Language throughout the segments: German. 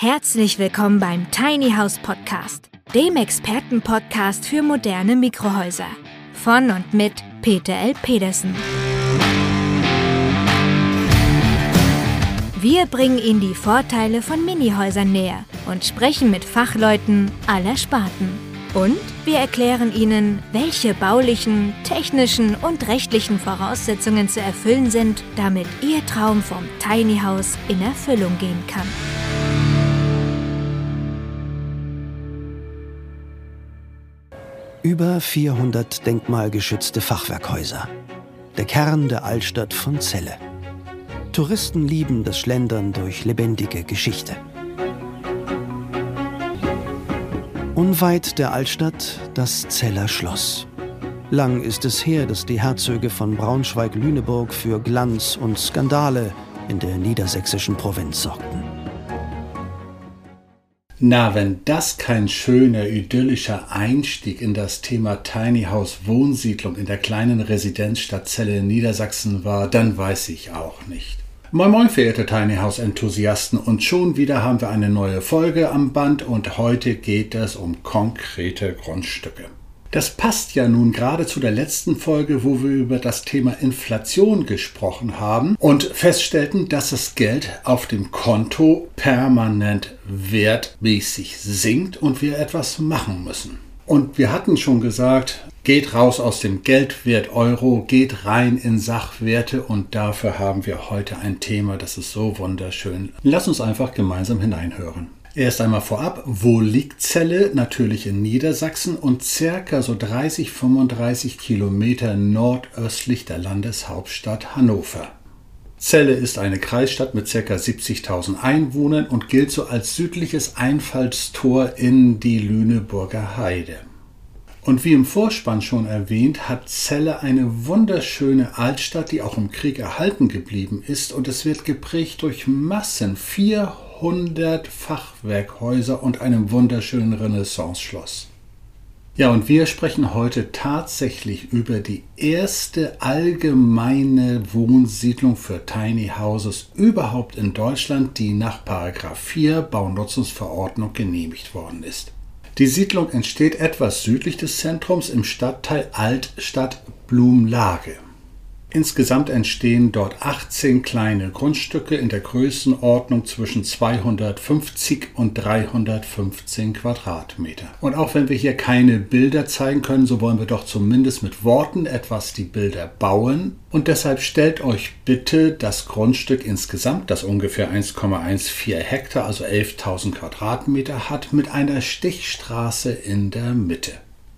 Herzlich willkommen beim Tiny House Podcast, dem Expertenpodcast für moderne Mikrohäuser. Von und mit Peter L. Pedersen. Wir bringen Ihnen die Vorteile von Minihäusern näher und sprechen mit Fachleuten aller Sparten. Und wir erklären Ihnen, welche baulichen, technischen und rechtlichen Voraussetzungen zu erfüllen sind, damit Ihr Traum vom Tiny House in Erfüllung gehen kann. Über 400 denkmalgeschützte Fachwerkhäuser. Der Kern der Altstadt von Celle. Touristen lieben das Schlendern durch lebendige Geschichte. Unweit der Altstadt das Zeller Schloss. Lang ist es her, dass die Herzöge von Braunschweig-Lüneburg für Glanz und Skandale in der niedersächsischen Provinz sorgten. Na, wenn das kein schöner, idyllischer Einstieg in das Thema Tiny House Wohnsiedlung in der kleinen Residenzstadt Celle in Niedersachsen war, dann weiß ich auch nicht. Moin moin, verehrte Tiny House Enthusiasten, und schon wieder haben wir eine neue Folge am Band und heute geht es um konkrete Grundstücke. Das passt ja nun gerade zu der letzten Folge, wo wir über das Thema Inflation gesprochen haben und feststellten, dass das Geld auf dem Konto permanent wertmäßig sinkt und wir etwas machen müssen. Und wir hatten schon gesagt, geht raus aus dem Geldwert Euro, geht rein in Sachwerte, und dafür haben wir heute ein Thema, das ist so wunderschön. Lass uns einfach gemeinsam hineinhören. Erst einmal vorab, wo liegt Celle? Natürlich in Niedersachsen und circa so 30-35 Kilometer nordöstlich der Landeshauptstadt Hannover. Celle ist eine Kreisstadt mit circa 70.000 Einwohnern und gilt so als südliches Einfallstor in die Lüneburger Heide. Und wie im Vorspann schon erwähnt, hat Celle eine wunderschöne Altstadt, die auch im Krieg erhalten geblieben ist, und es wird geprägt durch Massen, 400 Fachwerkhäuser und einem wunderschönen Renaissance-Schloss. Ja, und wir sprechen heute tatsächlich über die erste allgemeine Wohnsiedlung für Tiny Houses überhaupt in Deutschland, die nach § 4 Baunutzungsverordnung genehmigt worden ist. Die Siedlung entsteht etwas südlich des Zentrums im Stadtteil Altstadt-Blumlage. Insgesamt entstehen dort 18 kleine Grundstücke in der Größenordnung zwischen 250 und 315 Quadratmeter. Und auch wenn wir hier keine Bilder zeigen können, so wollen wir doch zumindest mit Worten etwas die Bilder bauen. Und deshalb stellt euch bitte das Grundstück insgesamt, das ungefähr 1,14 Hektar, also 11.000 Quadratmeter hat, mit einer Stichstraße in der Mitte.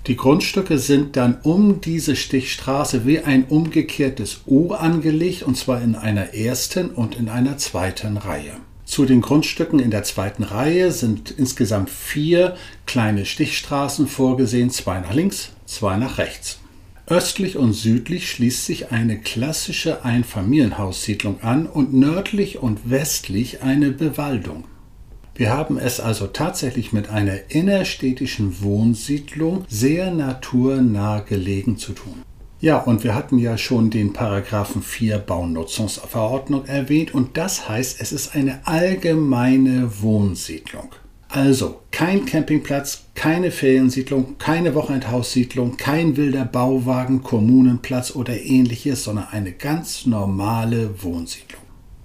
Die Grundstücke sind dann um diese Stichstraße wie ein umgekehrtes U angelegt, und zwar in einer ersten und in einer zweiten Reihe. Zu den Grundstücken in der zweiten Reihe sind insgesamt 4 kleine Stichstraßen vorgesehen, 2 nach links, 2 nach rechts. Östlich und südlich schließt sich eine klassische Einfamilienhaussiedlung an und nördlich und westlich eine Bewaldung. Wir haben es also tatsächlich mit einer innerstädtischen Wohnsiedlung sehr naturnah gelegen zu tun. Ja, und wir hatten ja schon den § 4 Baunutzungsverordnung erwähnt, und das heißt, es ist eine allgemeine Wohnsiedlung. Also kein Campingplatz, keine Feriensiedlung, keine Wochenendhaussiedlung, kein wilder Bauwagen, Kommunenplatz oder ähnliches, sondern eine ganz normale Wohnsiedlung.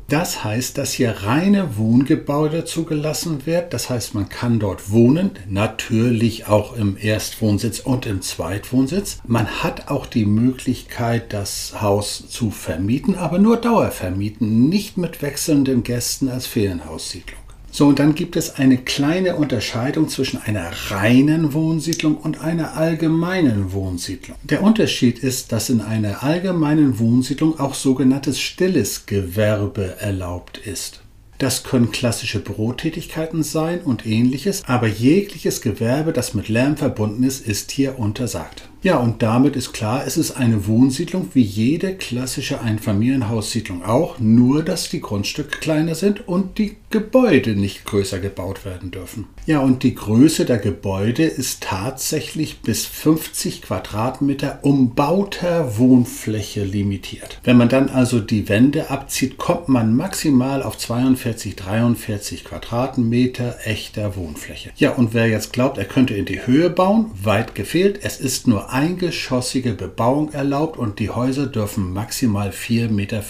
Das heißt, dass hier reine Wohngebäude zugelassen wird. Das heißt, man kann dort wohnen, natürlich auch im Erstwohnsitz und im Zweitwohnsitz. Man hat auch die Möglichkeit, das Haus zu vermieten, aber nur dauervermieten, nicht mit wechselnden Gästen als Ferienhaussiedlung. So, und dann gibt es eine kleine Unterscheidung zwischen einer reinen Wohnsiedlung und einer allgemeinen Wohnsiedlung. Der Unterschied ist, dass in einer allgemeinen Wohnsiedlung auch sogenanntes stilles Gewerbe erlaubt ist. Das können klassische Bürotätigkeiten sein und ähnliches, aber jegliches Gewerbe, das mit Lärm verbunden ist, ist hier untersagt. Ja, und damit ist klar, es ist eine Wohnsiedlung wie jede klassische Einfamilienhaussiedlung auch, nur dass die Grundstücke kleiner sind und die Gebäude nicht größer gebaut werden dürfen. Ja, und die Größe der Gebäude ist tatsächlich bis 50 Quadratmeter umbauter Wohnfläche limitiert. Wenn man dann also die Wände abzieht, kommt man maximal auf 42, 43 Quadratmeter echter Wohnfläche. Ja, und wer jetzt glaubt, er könnte in die Höhe bauen, weit gefehlt, es ist nur eingeschossige Bebauung erlaubt und die Häuser dürfen maximal 4,50 Meter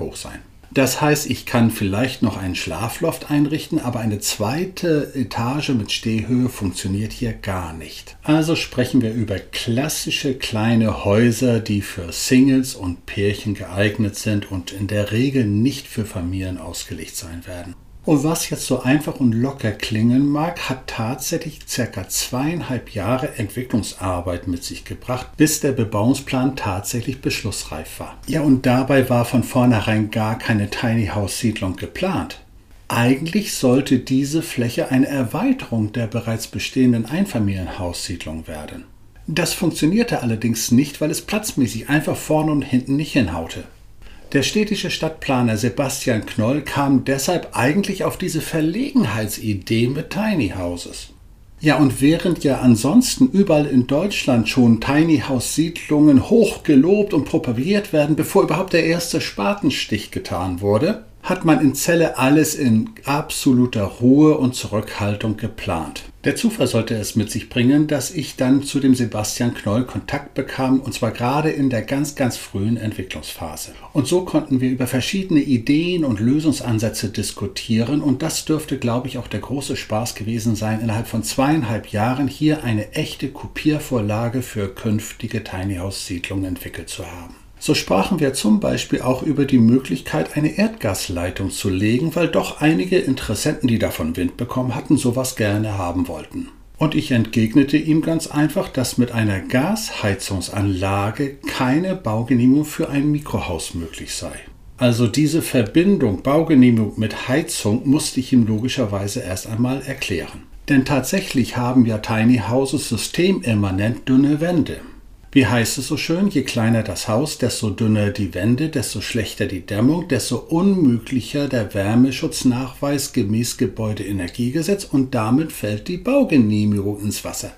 hoch sein. Das heißt, ich kann vielleicht noch einen Schlafloft einrichten, aber eine zweite Etage mit Stehhöhe funktioniert hier gar nicht. Also sprechen wir über klassische kleine Häuser, die für Singles und Pärchen geeignet sind und in der Regel nicht für Familien ausgelegt sein werden. Und was jetzt so einfach und locker klingen mag, hat tatsächlich ca. 2,5 Jahre Entwicklungsarbeit mit sich gebracht, bis der Bebauungsplan tatsächlich beschlussreif war. Ja, und dabei war von vornherein gar keine Tiny House Siedlung geplant. Eigentlich sollte diese Fläche eine Erweiterung der bereits bestehenden Einfamilienhaussiedlung werden. Das funktionierte allerdings nicht, weil es platzmäßig einfach vorne und hinten nicht hinhaute. Der städtische Stadtplaner Sebastian Knoll kam deshalb eigentlich auf diese Verlegenheitsidee mit Tiny Houses. Ja, und während ja ansonsten überall in Deutschland schon Tiny House Siedlungen hoch gelobt und propagiert werden, bevor überhaupt der erste Spatenstich getan wurde, hat man in Celle alles in absoluter Ruhe und Zurückhaltung geplant. Der Zufall sollte es mit sich bringen, dass ich dann zu dem Sebastian Knoll Kontakt bekam, und zwar gerade in der ganz, ganz frühen Entwicklungsphase. Und so konnten wir über verschiedene Ideen und Lösungsansätze diskutieren, und das dürfte, glaube ich, auch der große Spaß gewesen sein, innerhalb von 2,5 Jahren hier eine echte Kopiervorlage für künftige Tiny House Siedlungen entwickelt zu haben. So sprachen wir zum Beispiel auch über die Möglichkeit, eine Erdgasleitung zu legen, weil doch einige Interessenten, die davon Wind bekommen hatten, sowas gerne haben wollten. Und ich entgegnete ihm ganz einfach, dass mit einer Gasheizungsanlage keine Baugenehmigung für ein Mikrohaus möglich sei. Also diese Verbindung Baugenehmigung mit Heizung musste ich ihm logischerweise erst einmal erklären. Denn tatsächlich haben ja Tiny Houses systemimmanent dünne Wände. Wie heißt es so schön, je kleiner das Haus, desto dünner die Wände, desto schlechter die Dämmung, desto unmöglicher der Wärmeschutznachweis gemäß Gebäudeenergiegesetz, und damit fällt die Baugenehmigung ins Wasser.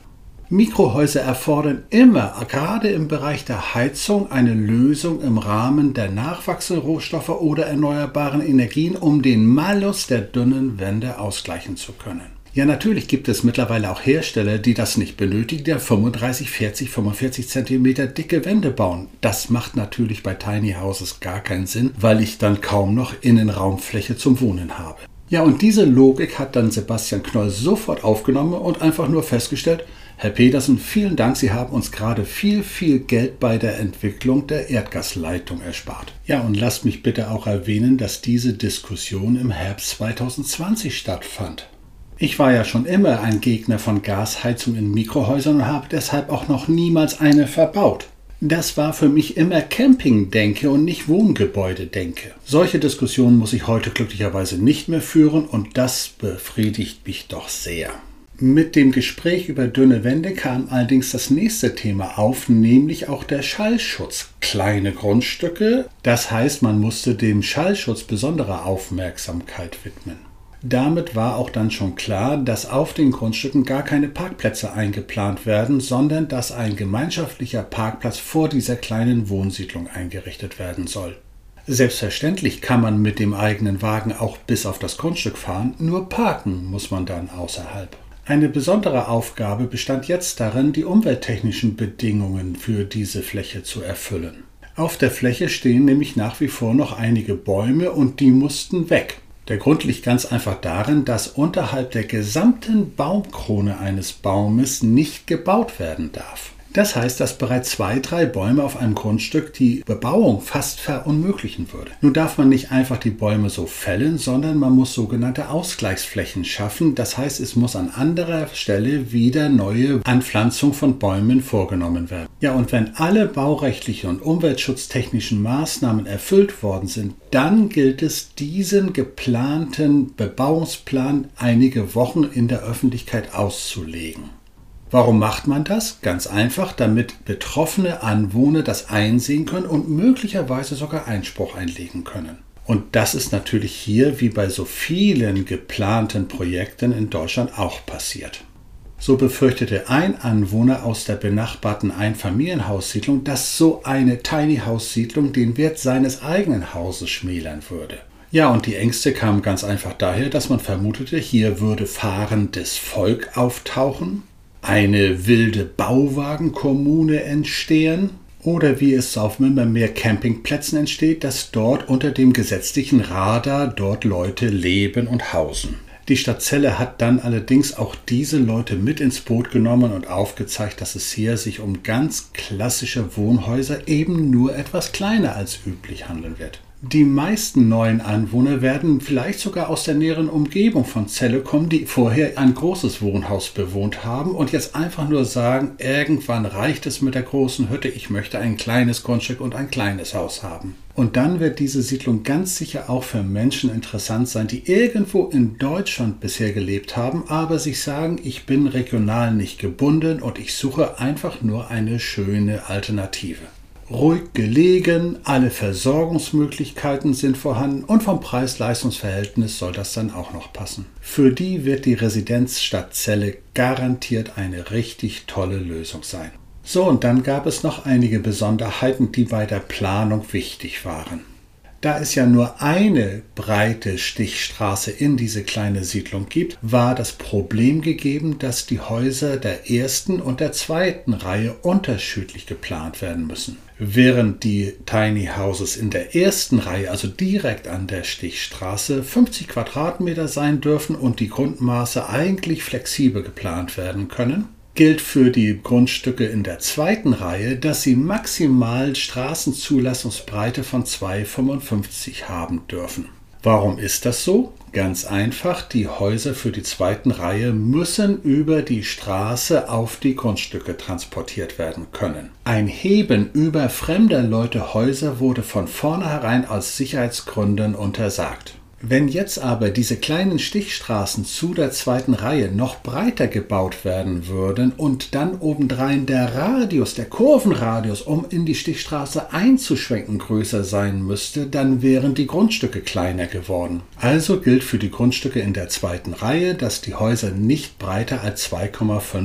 Mikrohäuser erfordern immer, gerade im Bereich der Heizung, eine Lösung im Rahmen der Nachwachsrohstoffe oder erneuerbaren Energien, um den Malus der dünnen Wände ausgleichen zu können. Ja, natürlich gibt es mittlerweile auch Hersteller, die das nicht benötigen, die 35, 40, 45 cm dicke Wände bauen. Das macht natürlich bei Tiny Houses gar keinen Sinn, weil ich dann kaum noch Innenraumfläche zum Wohnen habe. Ja, und diese Logik hat dann Sebastian Knoll sofort aufgenommen und einfach nur festgestellt: Herr Pedersen, vielen Dank, Sie haben uns gerade viel, viel Geld bei der Entwicklung der Erdgasleitung erspart. Ja, und lasst mich bitte auch erwähnen, dass diese Diskussion im Herbst 2020 stattfand. Ich war ja schon immer ein Gegner von Gasheizung in Mikrohäusern und habe deshalb auch noch niemals eine verbaut. Das war für mich immer Campingdenke und nicht Wohngebäudedenke. Solche Diskussionen muss ich heute glücklicherweise nicht mehr führen, und das befriedigt mich doch sehr. Mit dem Gespräch über dünne Wände kam allerdings das nächste Thema auf, nämlich auch der Schallschutz. Kleine Grundstücke, das heißt, man musste dem Schallschutz besondere Aufmerksamkeit widmen. Damit war auch dann schon klar, dass auf den Grundstücken gar keine Parkplätze eingeplant werden, sondern dass ein gemeinschaftlicher Parkplatz vor dieser kleinen Wohnsiedlung eingerichtet werden soll. Selbstverständlich kann man mit dem eigenen Wagen auch bis auf das Grundstück fahren, nur parken muss man dann außerhalb. Eine besondere Aufgabe bestand jetzt darin, die umwelttechnischen Bedingungen für diese Fläche zu erfüllen. Auf der Fläche stehen nämlich nach wie vor noch einige Bäume, und die mussten weg. Der Grund liegt ganz einfach darin, dass unterhalb der gesamten Baumkrone eines Baumes nicht gebaut werden darf. Das heißt, dass bereits 2, 3 Bäume auf einem Grundstück die Bebauung fast verunmöglichen würde. Nun darf man nicht einfach die Bäume so fällen, sondern man muss sogenannte Ausgleichsflächen schaffen. Das heißt, es muss an anderer Stelle wieder neue Anpflanzung von Bäumen vorgenommen werden. Ja, und wenn alle baurechtlichen und umweltschutztechnischen Maßnahmen erfüllt worden sind, dann gilt es, diesen geplanten Bebauungsplan einige Wochen in der Öffentlichkeit auszulegen. Warum macht man das? Ganz einfach, damit betroffene Anwohner das einsehen können und möglicherweise sogar Einspruch einlegen können. Und das ist natürlich hier wie bei so vielen geplanten Projekten in Deutschland auch passiert. So befürchtete ein Anwohner aus der benachbarten Einfamilienhaussiedlung, dass so eine Tiny-House-Siedlung den Wert seines eigenen Hauses schmälern würde. Ja, und die Ängste kamen ganz einfach daher, dass man vermutete, hier würde fahrendes Volk auftauchen, eine wilde Bauwagenkommune entstehen oder wie es auf immer mehr Campingplätzen entsteht, dass dort unter dem gesetzlichen Radar dort Leute leben und hausen. Die Stadt Celle hat dann allerdings auch diese Leute mit ins Boot genommen und aufgezeigt, dass es hier sich um ganz klassische Wohnhäuser eben nur etwas kleiner als üblich handeln wird. Die meisten neuen Anwohner werden vielleicht sogar aus der näheren Umgebung von Celle kommen, die vorher ein großes Wohnhaus bewohnt haben und jetzt einfach nur sagen, irgendwann reicht es mit der großen Hütte, ich möchte ein kleines Grundstück und ein kleines Haus haben. Und dann wird diese Siedlung ganz sicher auch für Menschen interessant sein, die irgendwo in Deutschland bisher gelebt haben, aber sich sagen, ich bin regional nicht gebunden und ich suche einfach nur eine schöne Alternative. Ruhig gelegen, alle Versorgungsmöglichkeiten sind vorhanden und vom Preis-Leistungs-Verhältnis soll das dann auch noch passen. Für die wird die Residenzstadt Celle garantiert eine richtig tolle Lösung sein. So, und dann gab es noch einige Besonderheiten, die bei der Planung wichtig waren. Da es ja nur eine breite Stichstraße in diese kleine Siedlung gibt, war das Problem gegeben, dass die Häuser der ersten und der zweiten Reihe unterschiedlich geplant werden müssen. Während die Tiny Houses in der ersten Reihe, also direkt an der Stichstraße, 50 Quadratmeter sein dürfen und die Grundmaße eigentlich flexibel geplant werden können, gilt für die Grundstücke in der zweiten Reihe, dass sie maximal Straßenzulassungsbreite von 2,55 haben dürfen. Warum ist das so? Ganz einfach, die Häuser für die zweiten Reihe müssen über die Straße auf die Grundstücke transportiert werden können. Ein Heben über fremder Leute Häuser wurde von vornherein aus Sicherheitsgründen untersagt. Wenn jetzt aber diese kleinen Stichstraßen zu der zweiten Reihe noch breiter gebaut werden würden und dann obendrein der Radius, der Kurvenradius, um in die Stichstraße einzuschwenken, größer sein müsste, dann wären die Grundstücke kleiner geworden. Also gilt für die Grundstücke in der zweiten Reihe, dass die Häuser nicht breiter als 2,55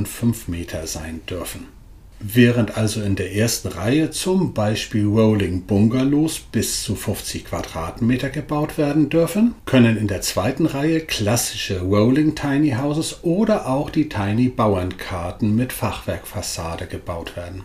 Meter sein dürfen. Während also in der ersten Reihe zum Beispiel Rolling Bungalows bis zu 50 Quadratmeter gebaut werden dürfen, können in der zweiten Reihe klassische Rolling Tiny Houses oder auch die Tiny Bauernkarten mit Fachwerkfassade gebaut werden.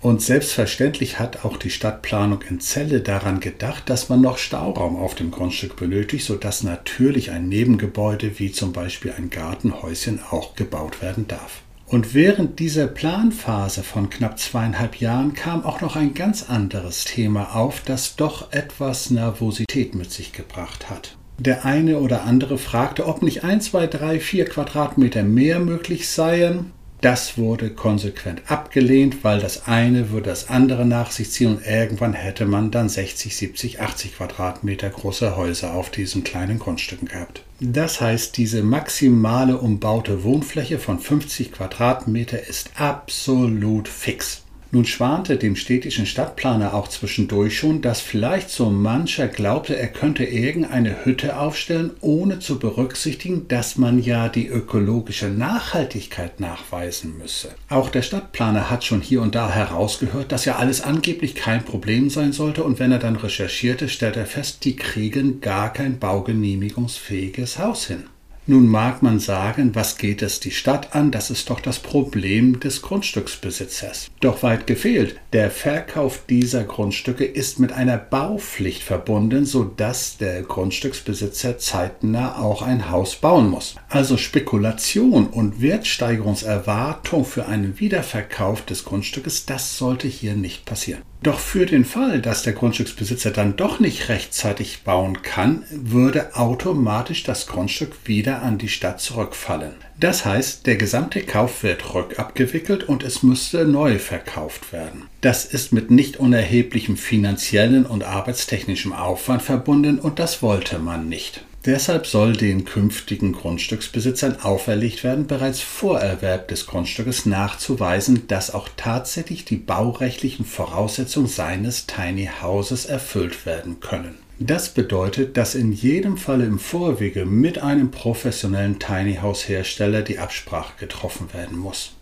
Und selbstverständlich hat auch die Stadtplanung in Celle daran gedacht, dass man noch Stauraum auf dem Grundstück benötigt, sodass natürlich ein Nebengebäude wie zum Beispiel ein Gartenhäuschen auch gebaut werden darf. Und während dieser Planphase von knapp 2,5 Jahren kam auch noch ein ganz anderes Thema auf, das doch etwas Nervosität mit sich gebracht hat. Der eine oder andere fragte, ob nicht 1, 2, 3, 4 Quadratmeter mehr möglich seien. Das wurde konsequent abgelehnt, weil das eine würde das andere nach sich ziehen und irgendwann hätte man dann 60, 70, 80 Quadratmeter große Häuser auf diesen kleinen Grundstücken gehabt. Das heißt, diese maximale umbaute Wohnfläche von 50 Quadratmeter ist absolut fix. Nun schwante dem städtischen Stadtplaner auch zwischendurch schon, dass vielleicht so mancher glaubte, er könnte irgendeine Hütte aufstellen, ohne zu berücksichtigen, dass man ja die ökologische Nachhaltigkeit nachweisen müsse. Auch der Stadtplaner hat schon hier und da herausgehört, dass ja alles angeblich kein Problem sein sollte und wenn er dann recherchierte, stellte er fest, die kriegen gar kein baugenehmigungsfähiges Haus hin. Nun mag man sagen, was geht es die Stadt an, das ist doch das Problem des Grundstücksbesitzers. Doch weit gefehlt, der Verkauf dieser Grundstücke ist mit einer Baupflicht verbunden, sodass der Grundstücksbesitzer zeitnah auch ein Haus bauen muss. Also Spekulation und Wertsteigerungserwartung für einen Wiederverkauf des Grundstückes, das sollte hier nicht passieren. Doch für den Fall, dass der Grundstücksbesitzer dann doch nicht rechtzeitig bauen kann, würde automatisch das Grundstück wieder an die Stadt zurückfallen. Das heißt, der gesamte Kauf wird rückabgewickelt und es müsste neu verkauft werden. Das ist mit nicht unerheblichem finanziellen und arbeitstechnischem Aufwand verbunden und das wollte man nicht. Deshalb soll den künftigen Grundstücksbesitzern auferlegt werden, bereits vor Erwerb des Grundstückes nachzuweisen, dass auch tatsächlich die baurechtlichen Voraussetzungen seines Tiny Houses erfüllt werden können. Das bedeutet, dass in jedem Falle im Vorwege mit einem professionellen Tiny House Hersteller die Absprache getroffen werden muss.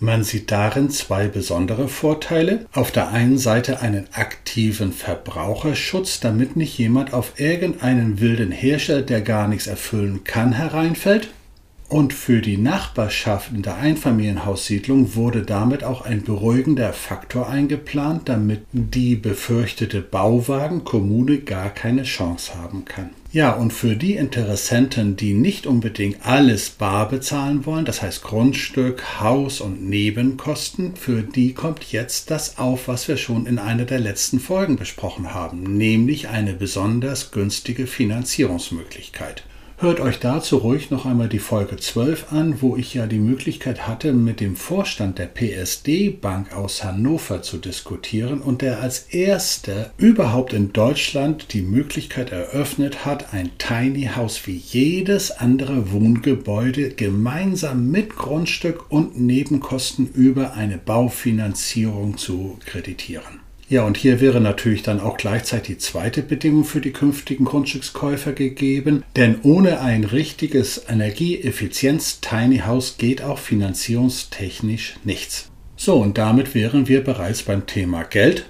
Man sieht darin zwei besondere Vorteile. Auf der einen Seite einen aktiven Verbraucherschutz, damit nicht jemand auf irgendeinen wilden Hersteller, der gar nichts erfüllen kann, hereinfällt. Und für die Nachbarschaft in der Einfamilienhaussiedlung wurde damit auch ein beruhigender Faktor eingeplant, damit die befürchtete Bauwagenkommune gar keine Chance haben kann. Ja, und für die Interessenten, die nicht unbedingt alles bar bezahlen wollen, das heißt Grundstück, Haus und Nebenkosten, für die kommt jetzt das auf, was wir schon in einer der letzten Folgen besprochen haben, nämlich eine besonders günstige Finanzierungsmöglichkeit. Hört euch dazu ruhig noch einmal die Folge 12 an, wo ich ja die Möglichkeit hatte, mit dem Vorstand der PSD Bank aus Hannover zu diskutieren und der als erster überhaupt in Deutschland die Möglichkeit eröffnet hat, ein Tiny House wie jedes andere Wohngebäude gemeinsam mit Grundstück und Nebenkosten über eine Baufinanzierung zu kreditieren. Ja, und hier wäre natürlich dann auch gleichzeitig die zweite Bedingung für die künftigen Grundstückskäufer gegeben, denn ohne ein richtiges Energieeffizienz-Tiny House geht auch finanzierungstechnisch nichts. So, und damit wären wir bereits beim Thema Geld.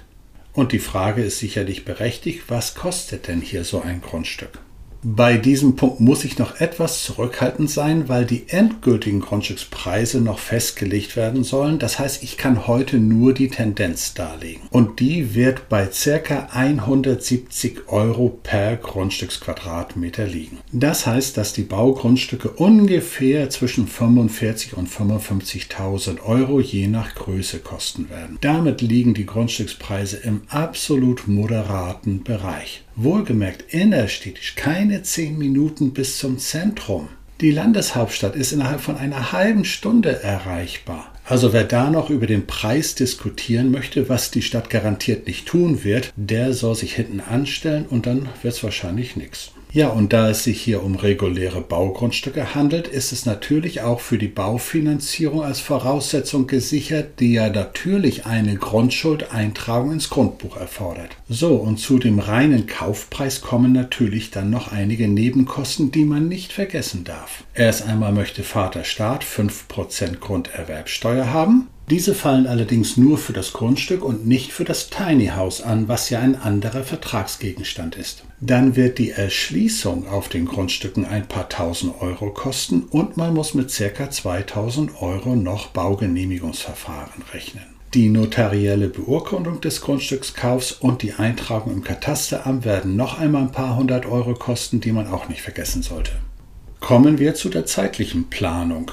Und die Frage ist sicherlich berechtigt, was kostet denn hier so ein Grundstück? Bei diesem Punkt muss ich noch etwas zurückhaltend sein, weil die endgültigen Grundstückspreise noch festgelegt werden sollen. Das heißt, ich kann heute nur die Tendenz darlegen. Und die wird bei ca. 170 € per Grundstücksquadratmeter liegen. Das heißt, dass die Baugrundstücke ungefähr zwischen 45.000 und 55.000 € je nach Größe kosten werden. Damit liegen die Grundstückspreise im absolut moderaten Bereich. Wohlgemerkt innerstädtisch, keine 10 Minuten bis zum Zentrum. Die Landeshauptstadt ist innerhalb von einer halben Stunde erreichbar. Also wer da noch über den Preis diskutieren möchte, was die Stadt garantiert nicht tun wird, der soll sich hinten anstellen und dann wird es wahrscheinlich nichts. Ja, und da es sich hier um reguläre Baugrundstücke handelt, ist es natürlich auch für die Baufinanzierung als Voraussetzung gesichert, die ja natürlich eine Grundschuldeintragung ins Grundbuch erfordert. So, und zu dem reinen Kaufpreis kommen natürlich dann noch einige Nebenkosten, die man nicht vergessen darf. Erst einmal möchte Vater Staat 5% Grunderwerbsteuer haben. Diese fallen allerdings nur für das Grundstück und nicht für das Tiny House an, was ja ein anderer Vertragsgegenstand ist. Dann wird die Erschließung auf den Grundstücken ein paar Tausend € kosten und man muss mit ca. 2.000 € noch Baugenehmigungsverfahren rechnen. Die notarielle Beurkundung des Grundstückskaufs und die Eintragung im Katasteramt werden noch einmal ein paar Hundert € kosten, die man auch nicht vergessen sollte. Kommen wir zu der zeitlichen Planung.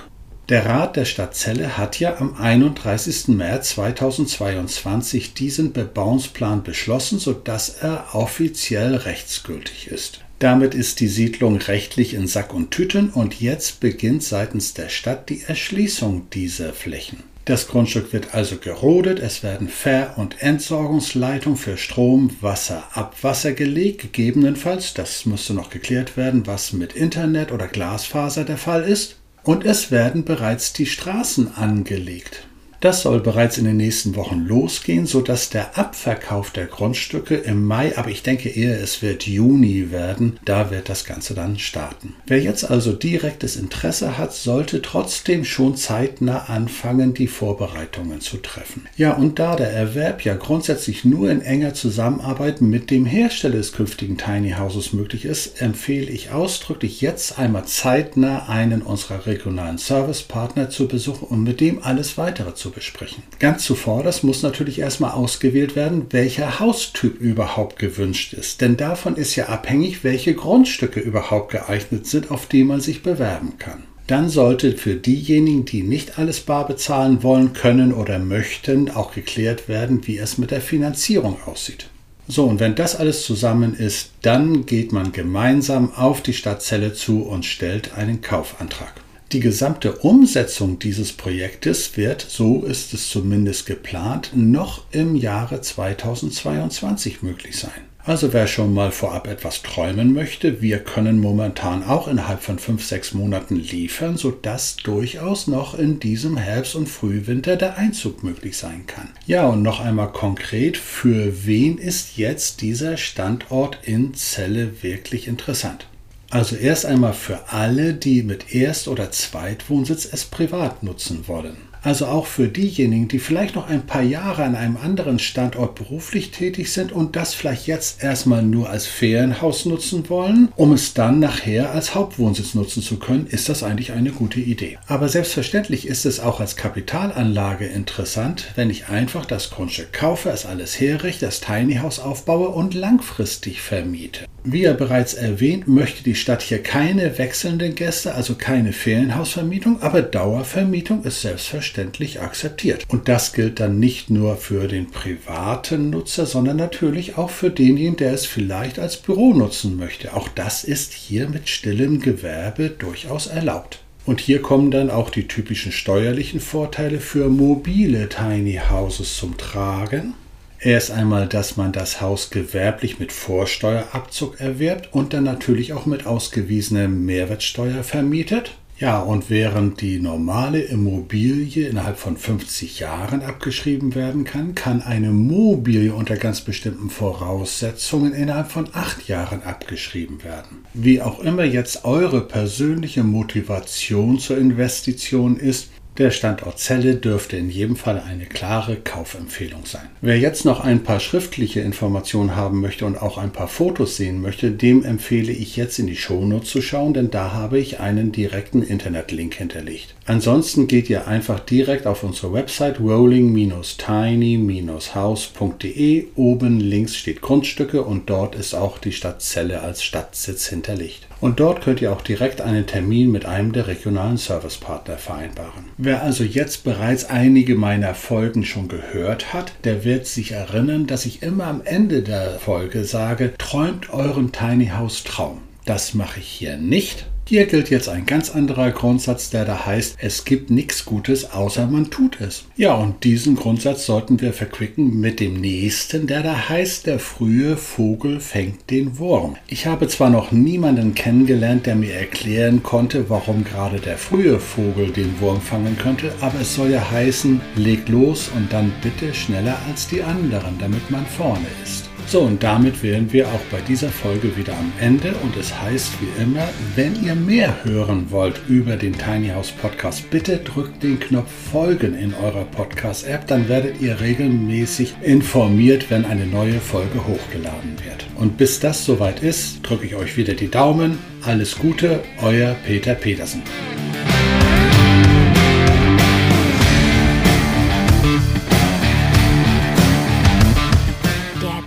Der Rat der Stadt Celle hat ja am 31. März 2022 diesen Bebauungsplan beschlossen, sodass er offiziell rechtsgültig ist. Damit ist die Siedlung rechtlich in Sack und Tüten und jetzt beginnt seitens der Stadt die Erschließung dieser Flächen. Das Grundstück wird also gerodet, es werden Ver- und Entsorgungsleitungen für Strom, Wasser, Abwasser gelegt, gegebenenfalls, das müsste noch geklärt werden, was mit Internet oder Glasfaser der Fall ist. Und es werden bereits die Straßen angelegt. Das soll bereits in den nächsten Wochen losgehen, sodass der Abverkauf der Grundstücke im Mai, aber ich denke eher, es wird Juni werden, da wird das Ganze dann starten. Wer jetzt also direktes Interesse hat, sollte trotzdem schon zeitnah anfangen, die Vorbereitungen zu treffen. Ja, und da der Erwerb ja grundsätzlich nur in enger Zusammenarbeit mit dem Hersteller des künftigen Tiny Houses möglich ist, empfehle ich ausdrücklich jetzt einmal zeitnah einen unserer regionalen Servicepartner zu besuchen und mit dem alles weitere zu besprechen. Ganz zuvor, das muss natürlich erstmal ausgewählt werden, welcher Haustyp überhaupt gewünscht ist, denn davon ist ja abhängig, welche Grundstücke überhaupt geeignet sind, auf die man sich bewerben kann. Dann sollte für diejenigen, die nicht alles bar bezahlen wollen, können oder möchten, auch geklärt werden, wie es mit der Finanzierung aussieht. So, und wenn das alles zusammen ist, dann geht man gemeinsam auf die Stadt Celle zu und stellt einen Kaufantrag. Die gesamte Umsetzung dieses Projektes wird, so ist es zumindest geplant, noch im Jahre 2022 möglich sein. Also wer schon mal vorab etwas träumen möchte, wir können momentan auch innerhalb von 5-6 Monaten liefern, sodass durchaus noch in diesem Herbst und Frühwinter der Einzug möglich sein kann. Ja, und noch einmal konkret, für wen ist jetzt dieser Standort in Celle wirklich interessant? Also erst einmal für alle, die mit Erst- oder Zweitwohnsitz es privat nutzen wollen. Also auch für diejenigen, die vielleicht noch ein paar Jahre an einem anderen Standort beruflich tätig sind und das vielleicht jetzt erstmal nur als Ferienhaus nutzen wollen, um es dann nachher als Hauptwohnsitz nutzen zu können, ist das eigentlich eine gute Idee. Aber selbstverständlich ist es auch als Kapitalanlage interessant, wenn ich einfach das Grundstück kaufe, es alles herrichte, das Tiny House aufbaue und langfristig vermiete. Wie ja bereits erwähnt, möchte die Stadt hier keine wechselnden Gäste, also keine Ferienhausvermietung, aber Dauervermietung ist selbstverständlich akzeptiert. Und das gilt dann nicht nur für den privaten Nutzer, sondern natürlich auch für denjenigen, der es vielleicht als Büro nutzen möchte. Auch das ist hier mit stillem Gewerbe durchaus erlaubt. Und hier kommen dann auch die typischen steuerlichen Vorteile für mobile Tiny Houses zum Tragen. Erst einmal, dass man das Haus gewerblich mit Vorsteuerabzug erwirbt und dann natürlich auch mit ausgewiesener Mehrwertsteuer vermietet. Ja, und während die normale Immobilie innerhalb von 50 Jahren abgeschrieben werden kann, kann eine Mobilie unter ganz bestimmten Voraussetzungen innerhalb von 8 Jahren abgeschrieben werden. Wie auch immer jetzt eure persönliche Motivation zur Investition ist, der Standort Celle dürfte in jedem Fall eine klare Kaufempfehlung sein. Wer jetzt noch ein paar schriftliche Informationen haben möchte und auch ein paar Fotos sehen möchte, dem empfehle ich jetzt in die Shownotes zu schauen, denn da habe ich einen direkten Internetlink hinterlegt. Ansonsten geht ihr einfach direkt auf unsere Website rolling-tiny-house.de. Oben links steht Grundstücke und dort ist auch die Stadt Celle als Stadtsitz hinterlegt. Und dort könnt ihr auch direkt einen Termin mit einem der regionalen Servicepartner vereinbaren. Wer also jetzt bereits einige meiner Folgen schon gehört hat, der wird sich erinnern, dass ich immer am Ende der Folge sage, träumt euren Tiny House Traum. Das mache ich hier nicht. Hier gilt jetzt ein ganz anderer Grundsatz, der da heißt, es gibt nichts Gutes, außer man tut es. Ja, und diesen Grundsatz sollten wir verquicken mit dem nächsten, der da heißt, der frühe Vogel fängt den Wurm. Ich habe zwar noch niemanden kennengelernt, der mir erklären konnte, warum gerade der frühe Vogel den Wurm fangen könnte, aber es soll ja heißen, legt los und dann bitte schneller als die anderen, damit man vorne ist. So, und damit wären wir auch bei dieser Folge wieder am Ende und es heißt wie immer, wenn ihr mehr hören wollt über den Tiny House Podcast, bitte drückt den Knopf Folgen in eurer Podcast-App, dann werdet ihr regelmäßig informiert, wenn eine neue Folge hochgeladen wird. Und bis das soweit ist, drücke ich euch wieder die Daumen. Alles Gute, euer Peter Pedersen.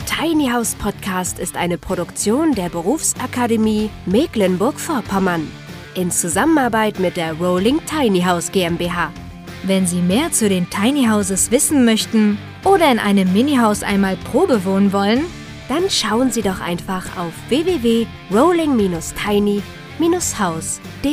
Tiny House Podcast ist eine Produktion der Berufsakademie Mecklenburg-Vorpommern in Zusammenarbeit mit der Rolling Tiny House GmbH. Wenn Sie mehr zu den Tiny Houses wissen möchten oder in einem Minihaus einmal Probe wohnen wollen, dann schauen Sie doch einfach auf www.rolling-tiny-house.de.